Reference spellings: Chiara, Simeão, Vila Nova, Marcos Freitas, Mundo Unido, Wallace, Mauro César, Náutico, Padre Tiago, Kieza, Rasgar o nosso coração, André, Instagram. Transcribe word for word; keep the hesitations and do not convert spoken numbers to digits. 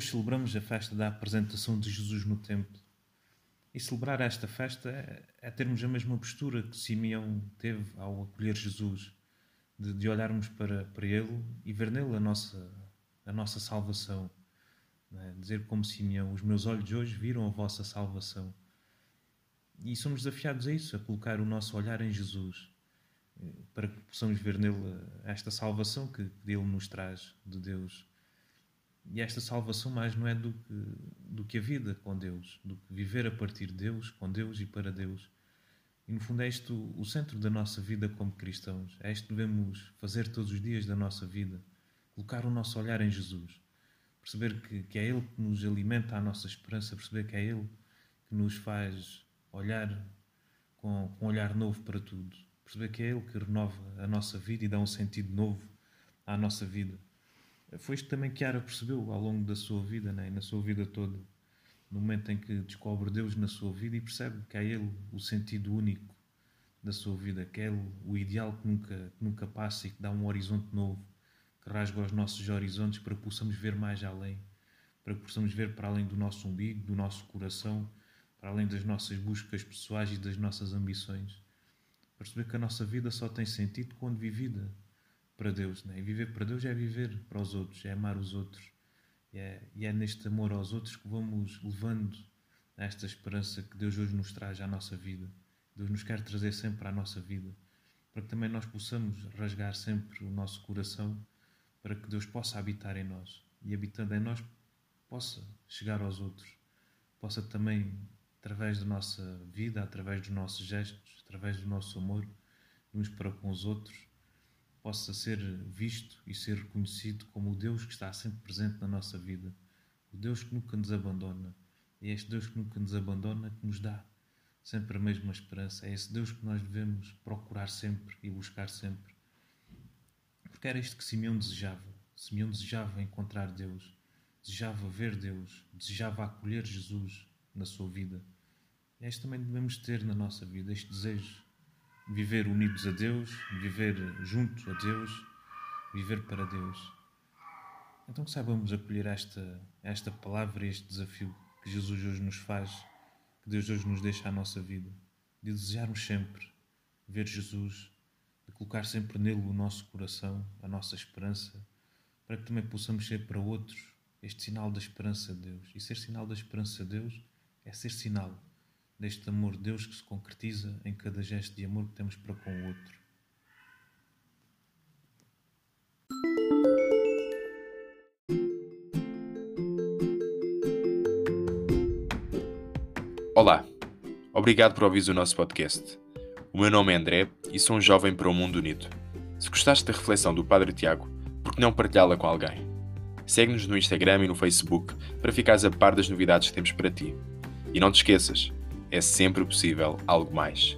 Hoje celebramos a festa da apresentação de Jesus no templo. E celebrar esta festa é, é termos a mesma postura que Simeão teve ao acolher Jesus, de, de olharmos para, para ele e ver nele a nossa, a nossa salvação. Né? Dizer como Simeão, os meus olhos hoje viram a vossa salvação. E somos desafiados a isso, a colocar o nosso olhar em Jesus, para que possamos ver nele esta salvação que ele nos traz de Deus. E esta salvação mais não é do que, do que a vida com Deus, do que viver a partir de Deus, com Deus e para Deus. E no fundo é isto o centro da nossa vida como cristãos. É isto que devemos fazer todos os dias da nossa vida, colocar o nosso olhar em Jesus. Perceber que, que é Ele que nos alimenta a nossa esperança, perceber que é Ele que nos faz olhar com, com um olhar novo para tudo. Perceber que é Ele que renova a nossa vida e dá um sentido novo à nossa vida. Foi isto também que Chiara percebeu ao longo da sua vida, né? Na sua vida toda. No momento em que descobre Deus na sua vida e percebe que é Ele o sentido único da sua vida, que é Ele o ideal que nunca, que nunca passa e que dá um horizonte novo, que rasga os nossos horizontes para que possamos ver mais além, para que possamos ver para além do nosso umbigo, do nosso coração, para além das nossas buscas pessoais e das nossas ambições. Perceber que a nossa vida só tem sentido quando vivida para Deus. Né? E viver para Deus é viver para os outros, é amar os outros. E é, e é neste amor aos outros que vamos levando esta esperança que Deus hoje nos traz à nossa vida. Deus nos quer trazer sempre à nossa vida, para que também nós possamos rasgar sempre o nosso coração, para que Deus possa habitar em nós. E habitando em nós, possa chegar aos outros. Possa também, através da nossa vida, através dos nossos gestos, através do nosso amor, uns para com os outros, possa ser visto e ser reconhecido como o Deus que está sempre presente na nossa vida, o Deus que nunca nos abandona. E é este Deus que nunca nos abandona que nos dá sempre a mesma esperança. É esse Deus que nós devemos procurar sempre e buscar sempre. Porque era isto que Simeão desejava. Simeão desejava encontrar Deus, desejava ver Deus, desejava acolher Jesus na sua vida. É isto também devemos ter na nossa vida, este desejo. Viver unidos a Deus, viver junto a Deus, viver para Deus. Então que saibamos acolher esta, esta palavra e este desafio que Jesus hoje nos faz, que Deus hoje nos deixa à nossa vida, de desejarmos sempre ver Jesus, de colocar sempre nele o nosso coração, a nossa esperança, para que também possamos ser para outros este sinal da esperança de Deus. E ser sinal da esperança de Deus é ser sinal deste amor de Deus que se concretiza em cada gesto de amor que temos para com o outro. Olá, obrigado por ouvires o nosso podcast. O meu nome é André e sou um jovem para o Mundo Unido. Se gostaste da reflexão do Padre Tiago, por que não partilhá-la com alguém? Segue-nos no Instagram e no Facebook para ficares a par das novidades que temos para ti. E não te esqueças, é sempre possível algo mais.